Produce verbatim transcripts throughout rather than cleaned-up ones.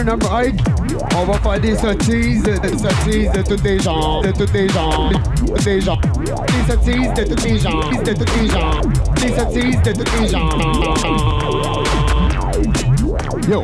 Number eight, On va faire des sottises, des sottises de tous les genres, de tous les genres, des genres. Des sottises de tous les genres, de tous les genres, des sottises de tous les genres. Yo.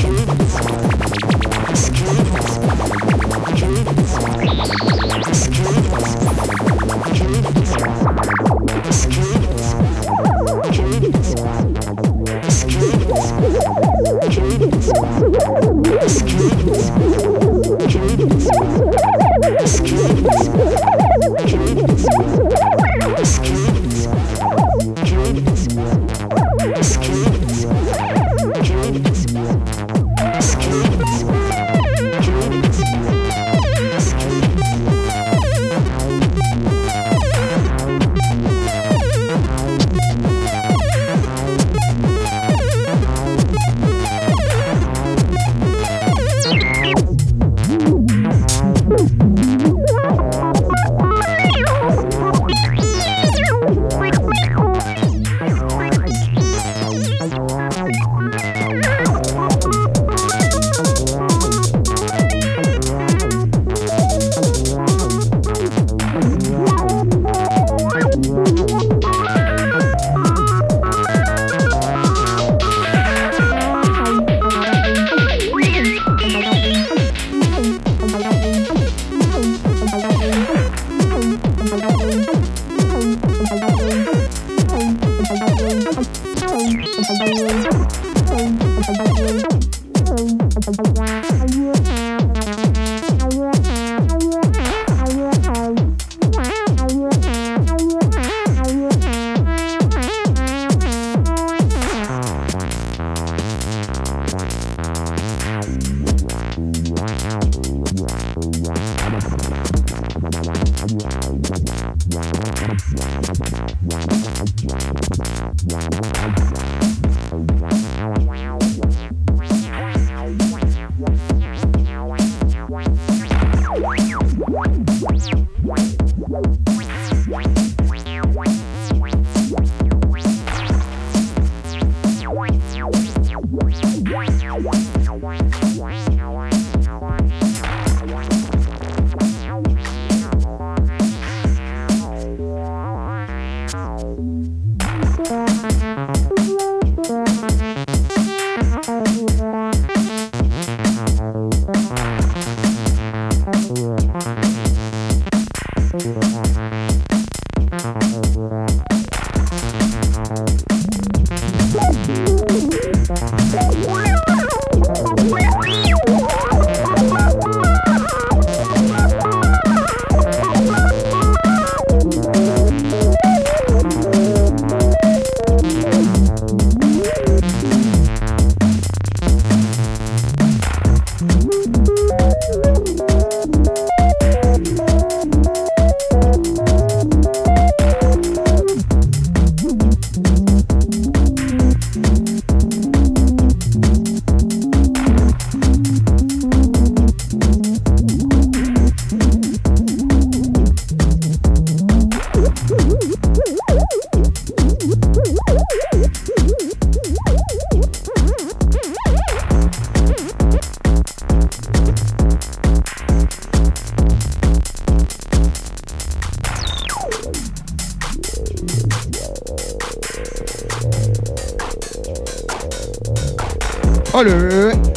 It's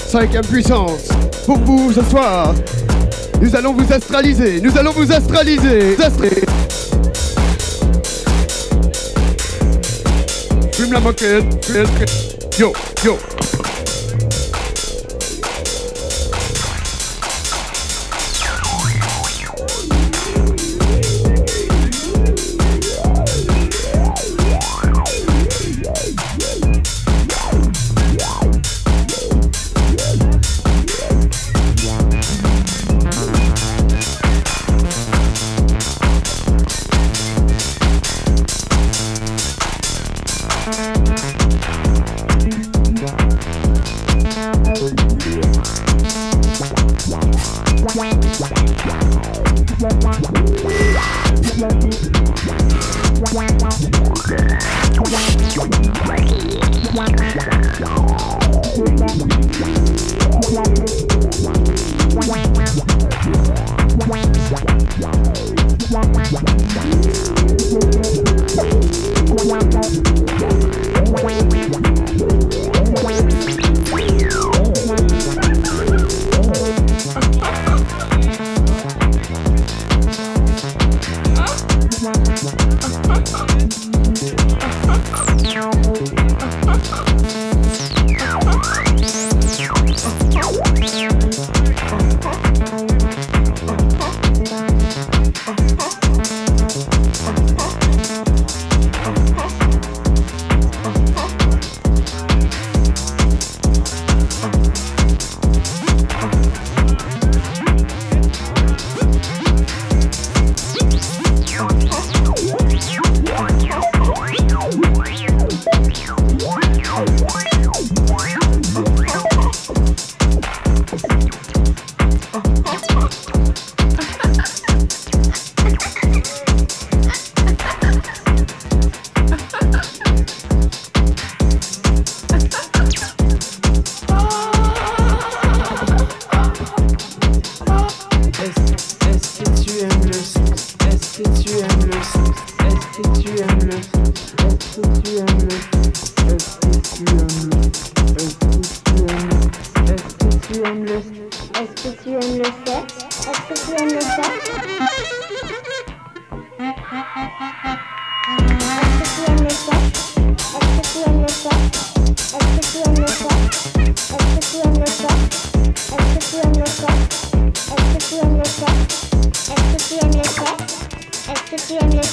Cinquième puissance, pour vous ce soir, nous allons vous astraliser, nous allons vous astraliser, astraliser. Fume la moquette, fume la moquette, yo, yo. As soon as the clock, as soon as the clock, as soon as the clock, as soon as the clock.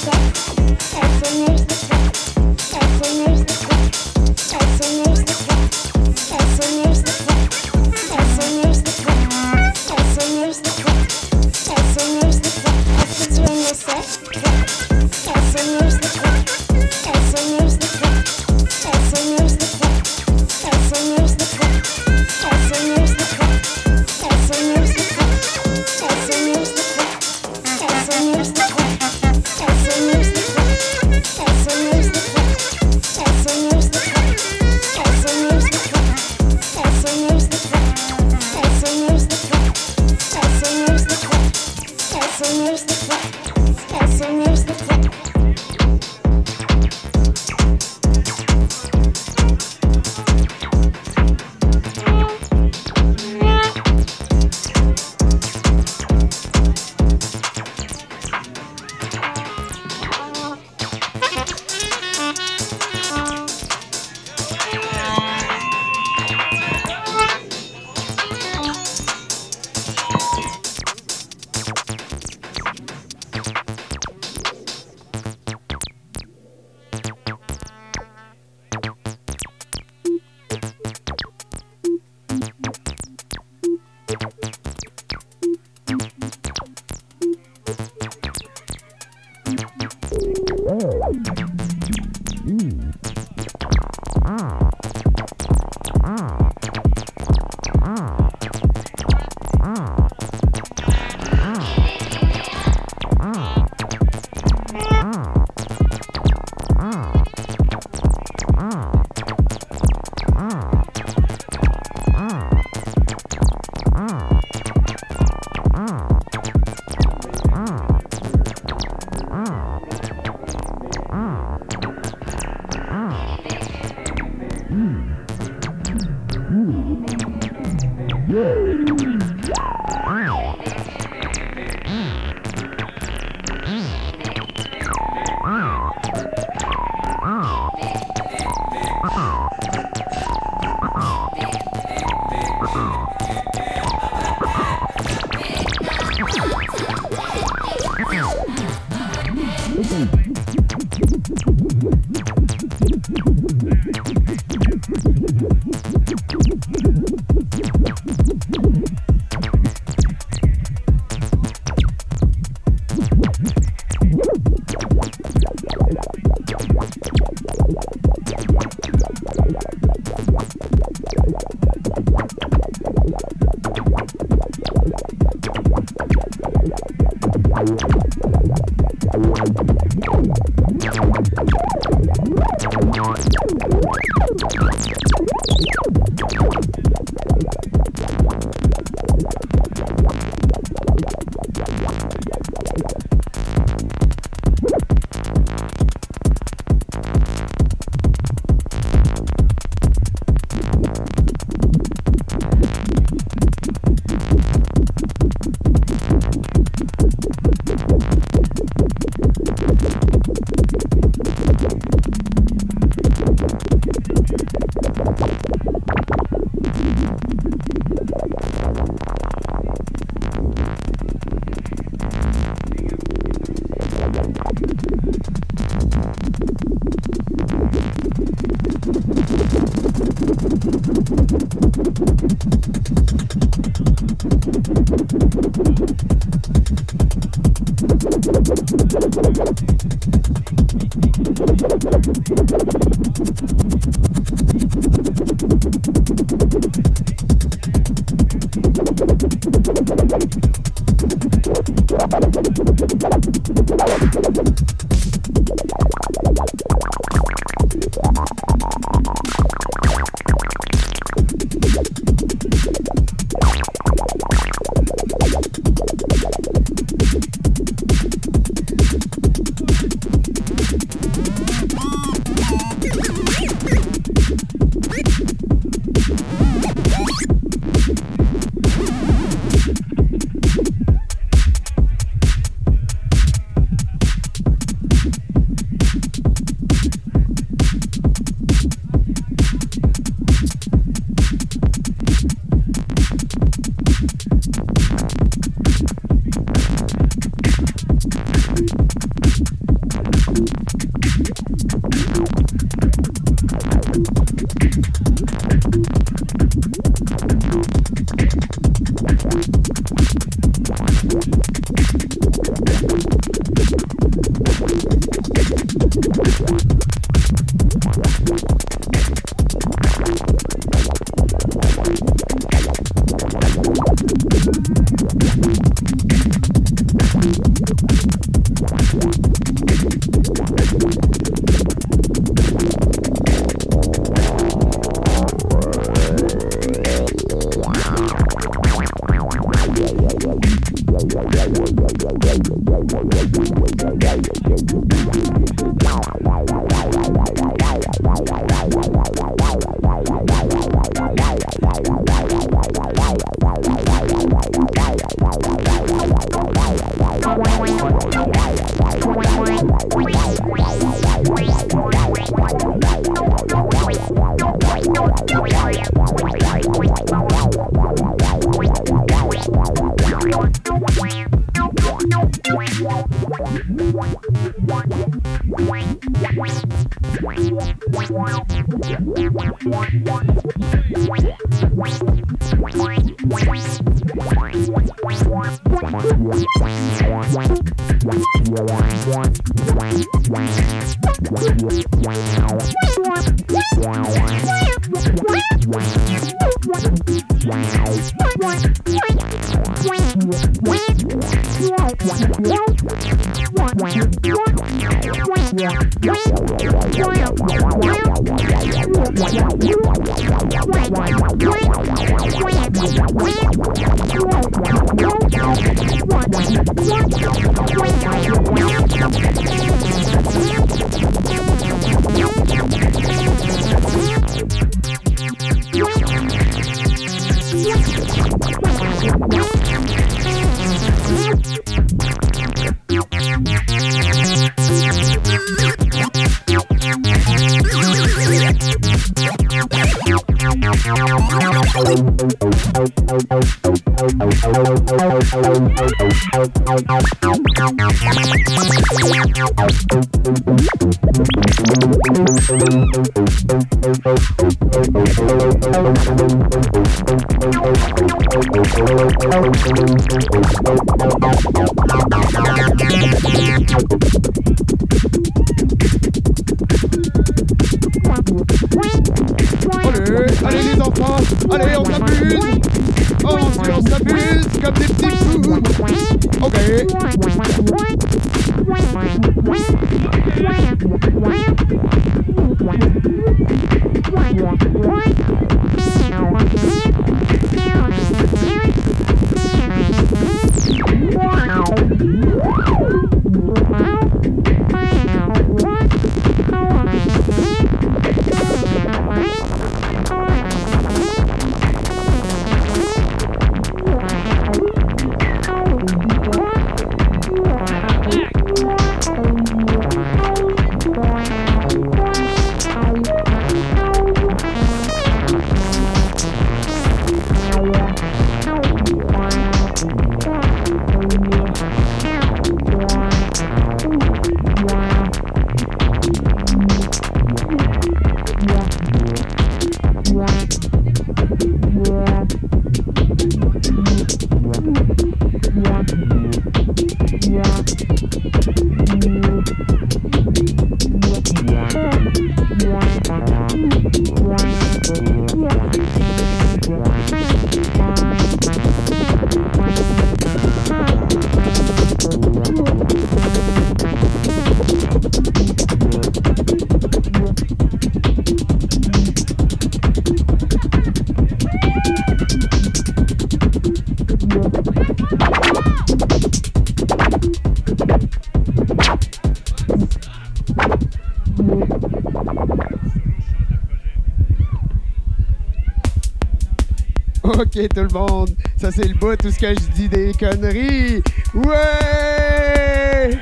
Ok tout le monde, ça c'est le bout, tout ce que je dis des conneries. Ouais!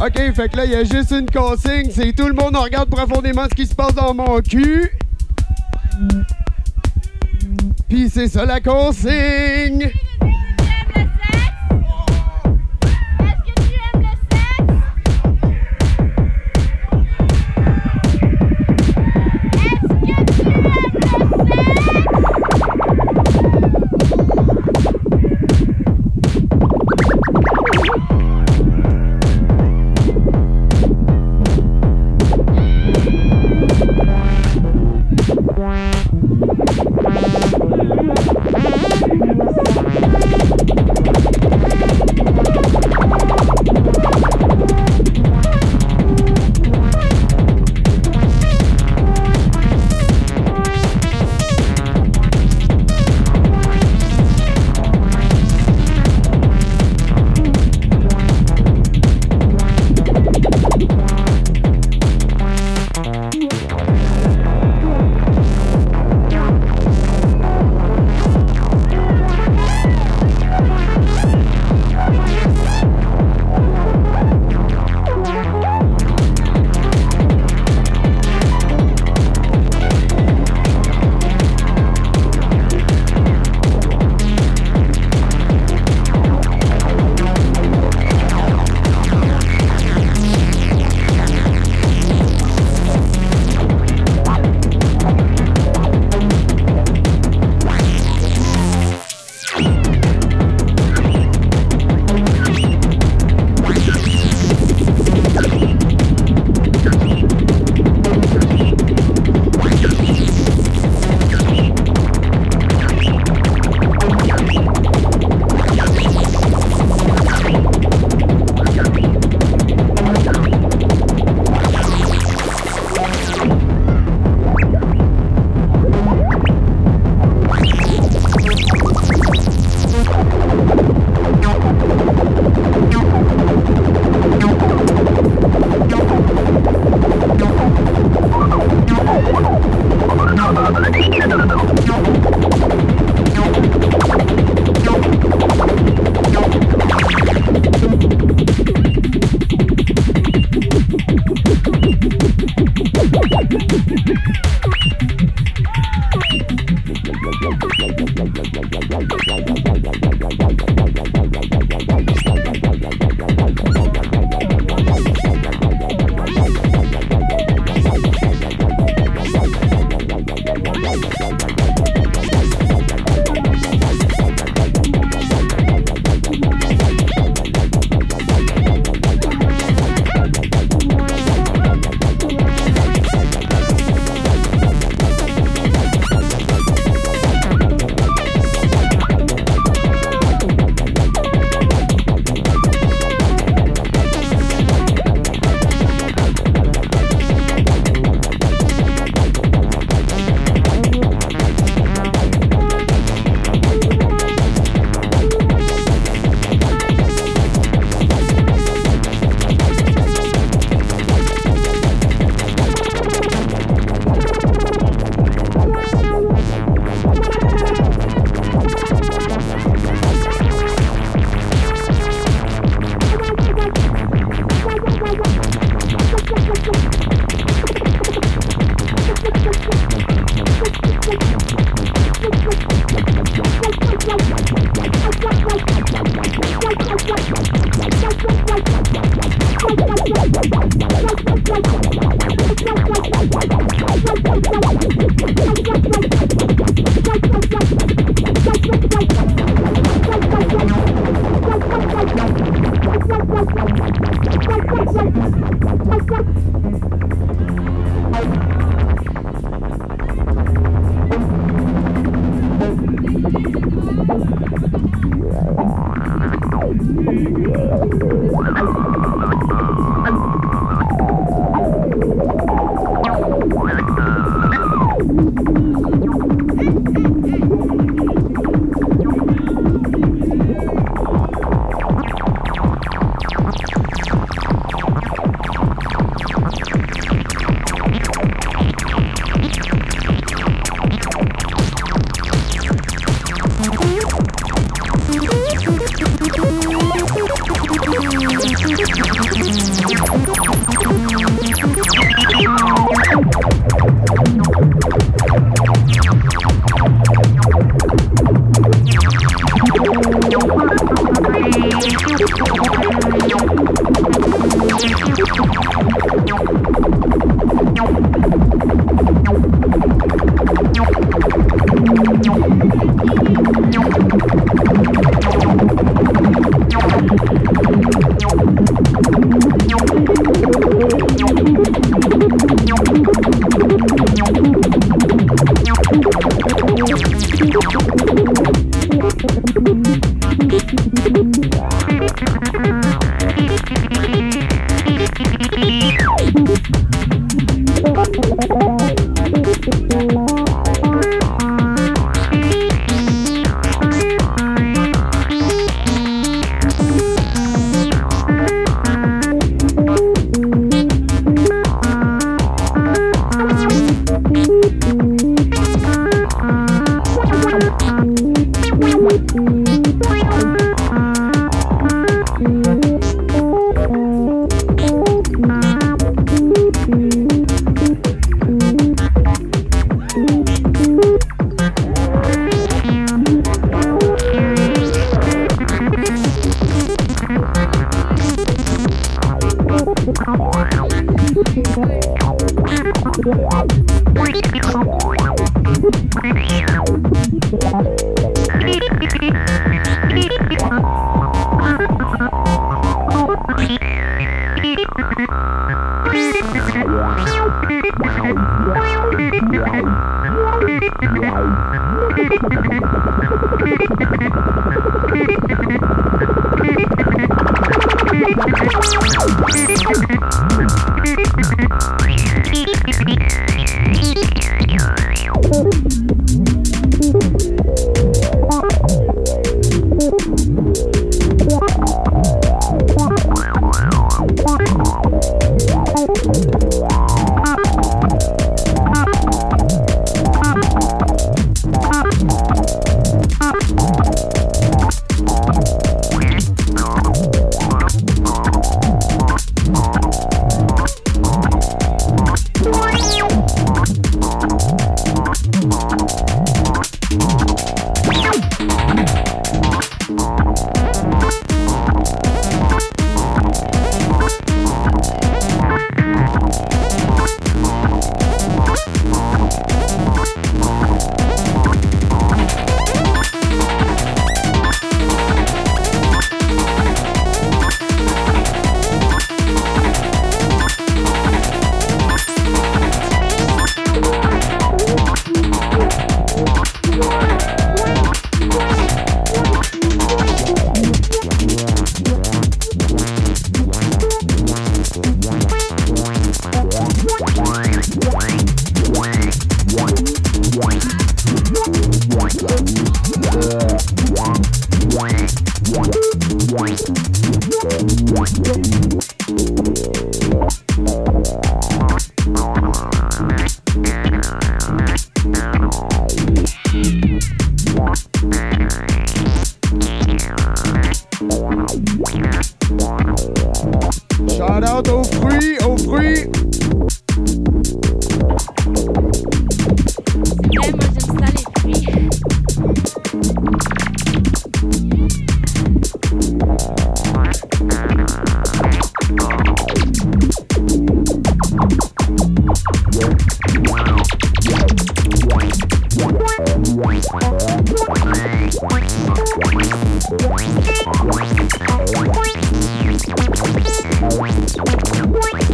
Ok, fait que là, il y a juste une consigne, c'est tout le monde on regarde profondément ce qui se passe dans mon cul. Pis c'est ça la consigne! Wow.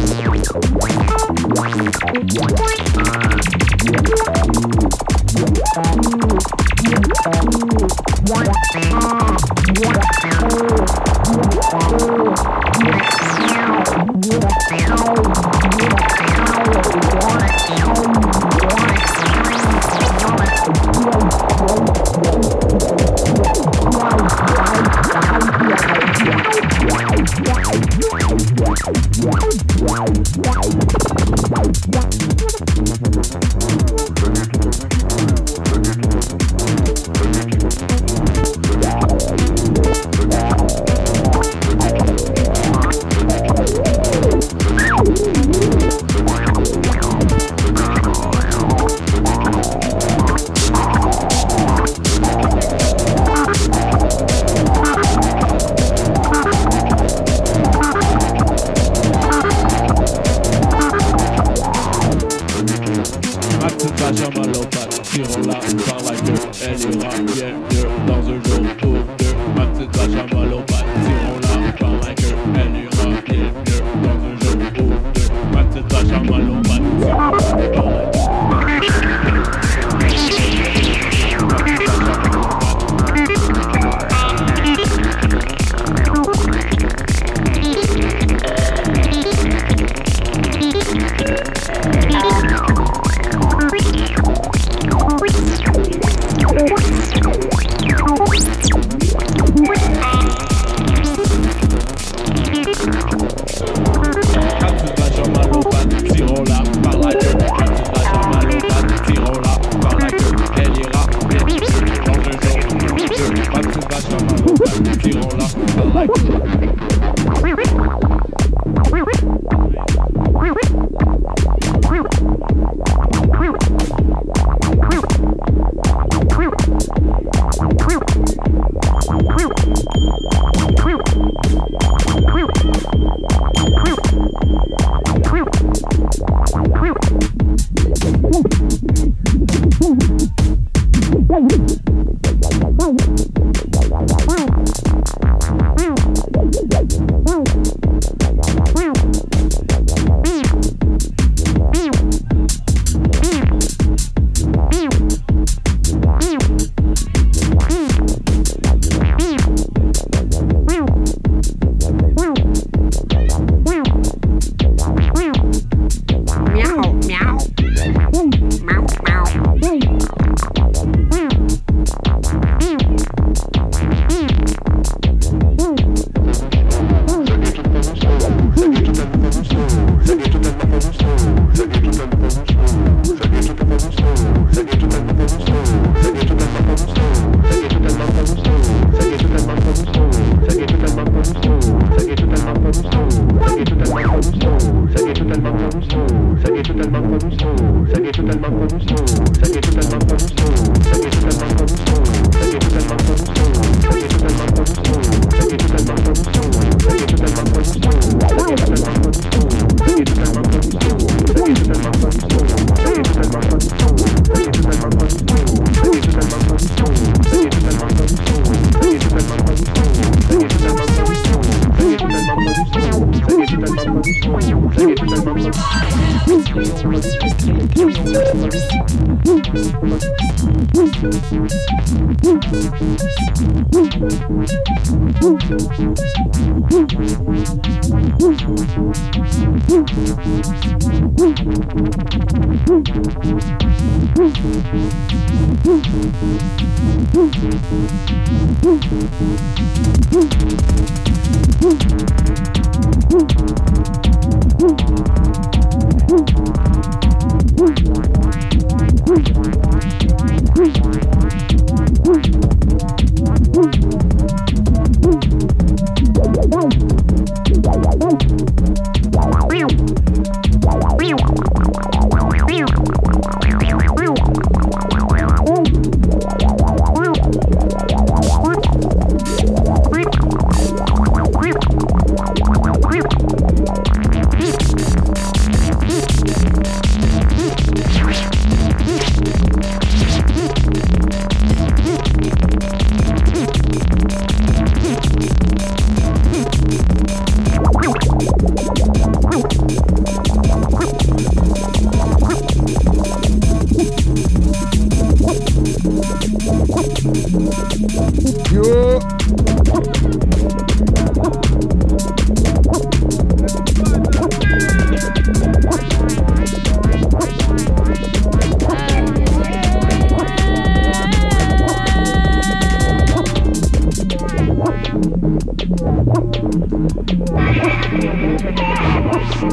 What? We'll be right back.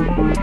What?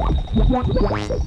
We'll be right back.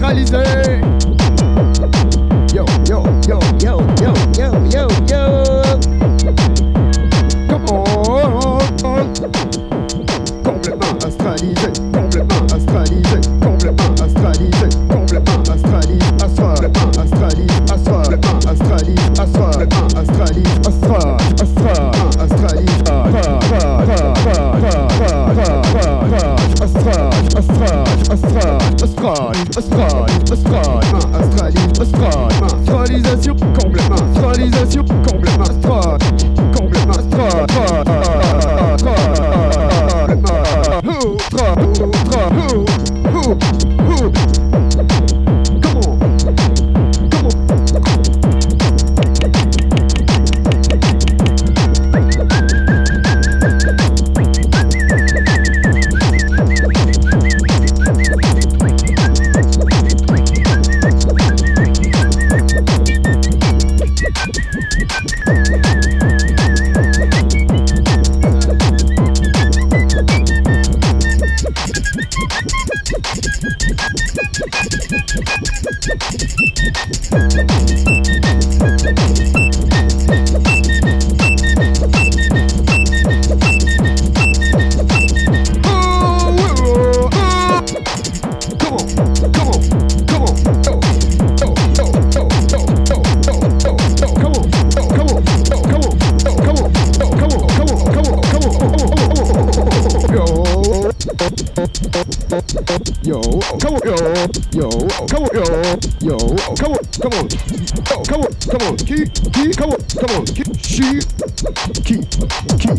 décentralisé. Yo, yo, yo, yo, yo, yo, yo, yo. Come on. Complètement astralisé, complètement astralisé, complètement astralisé, complètement astralisé, assoir, complètement astralisé, assoir, complètement astralisé, assoir, complètement astralisé, assoir, assoir, astralisé, astralisation, complètement astralisation, complètement astral, complètement astral. Yo, come on, yo, yo, come on, yo, yo, come on, come on, oh, come on, come on, ki, ki, come on, come on, ki, she, ki, ki, ki.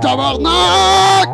tabarnak!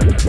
We'll be right back.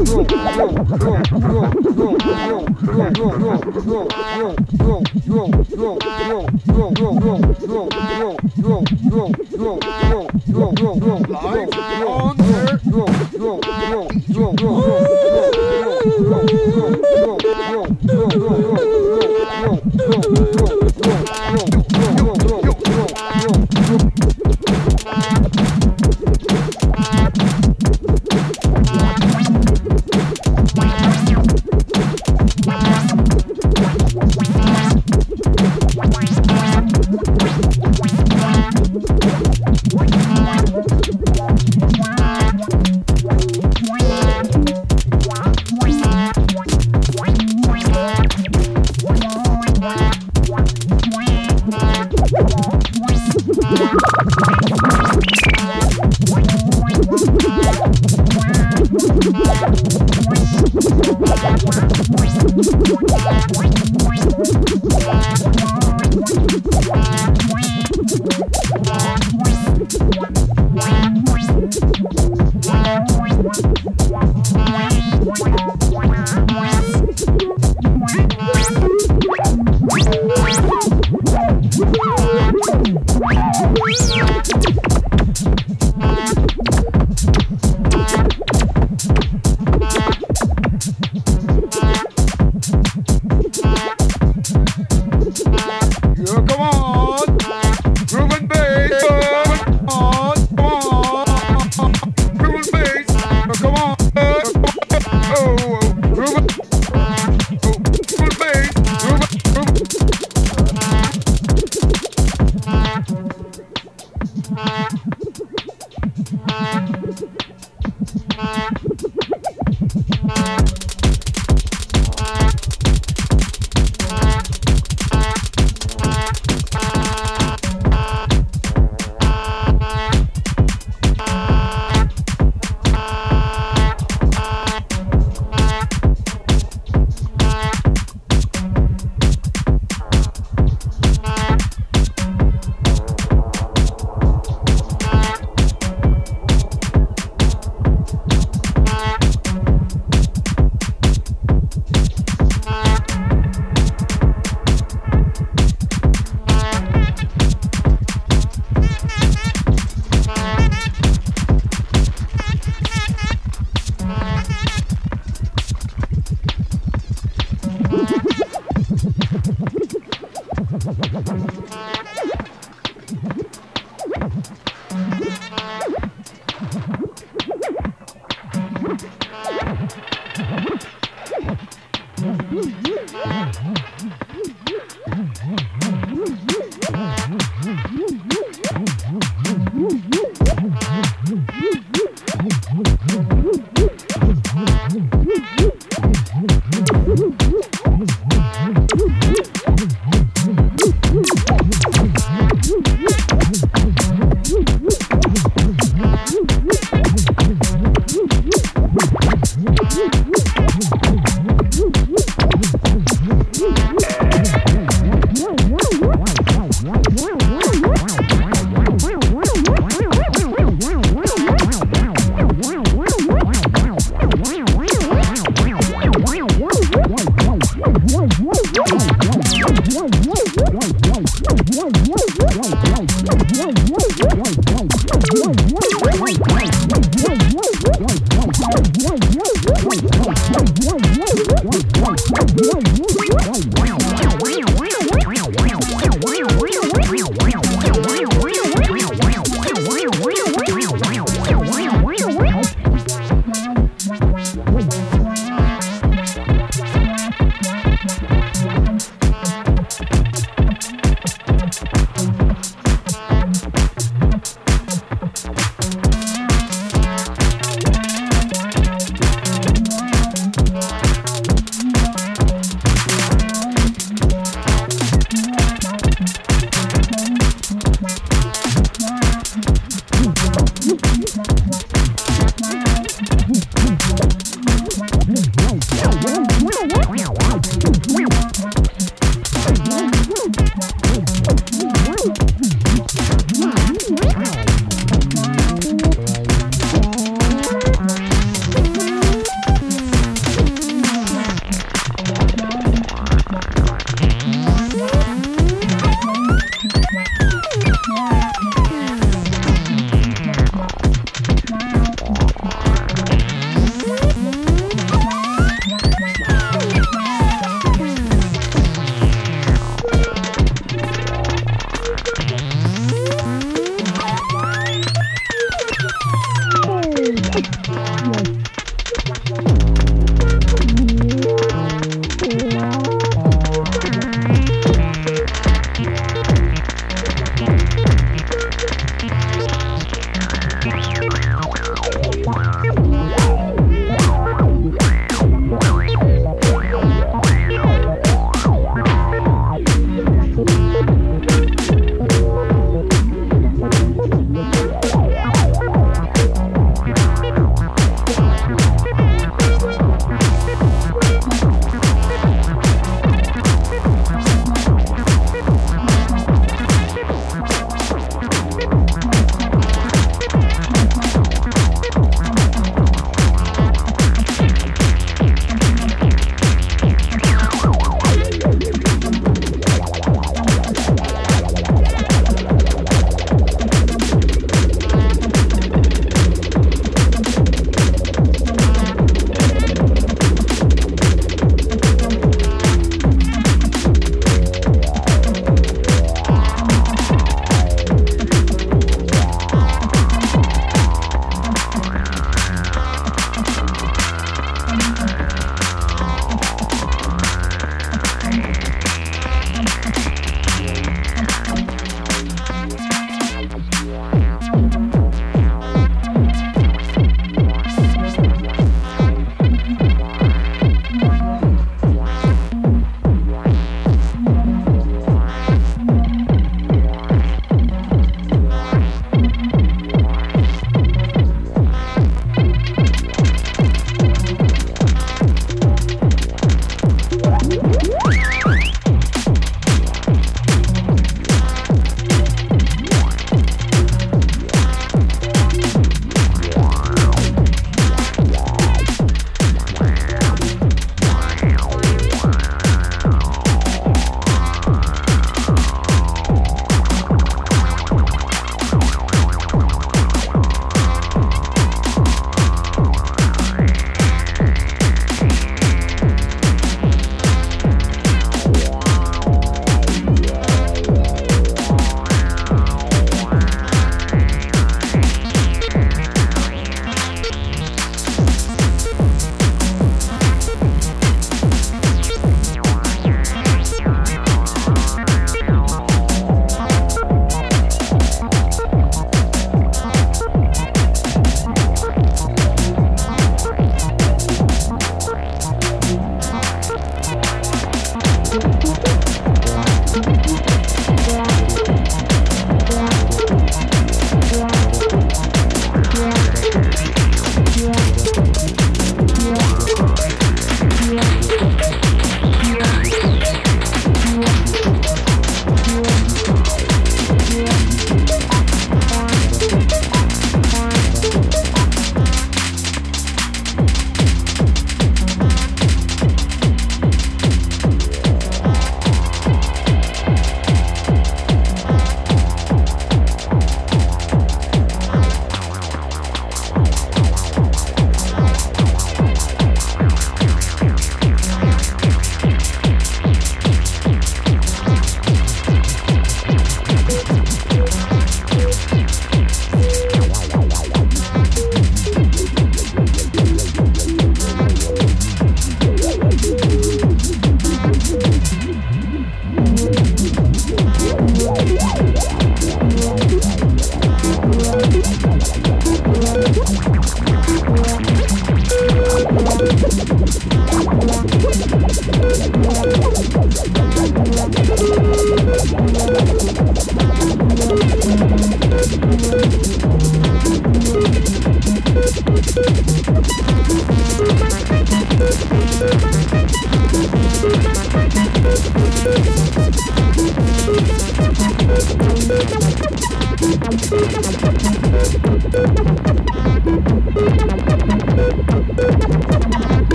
What?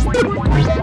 We'll be right back.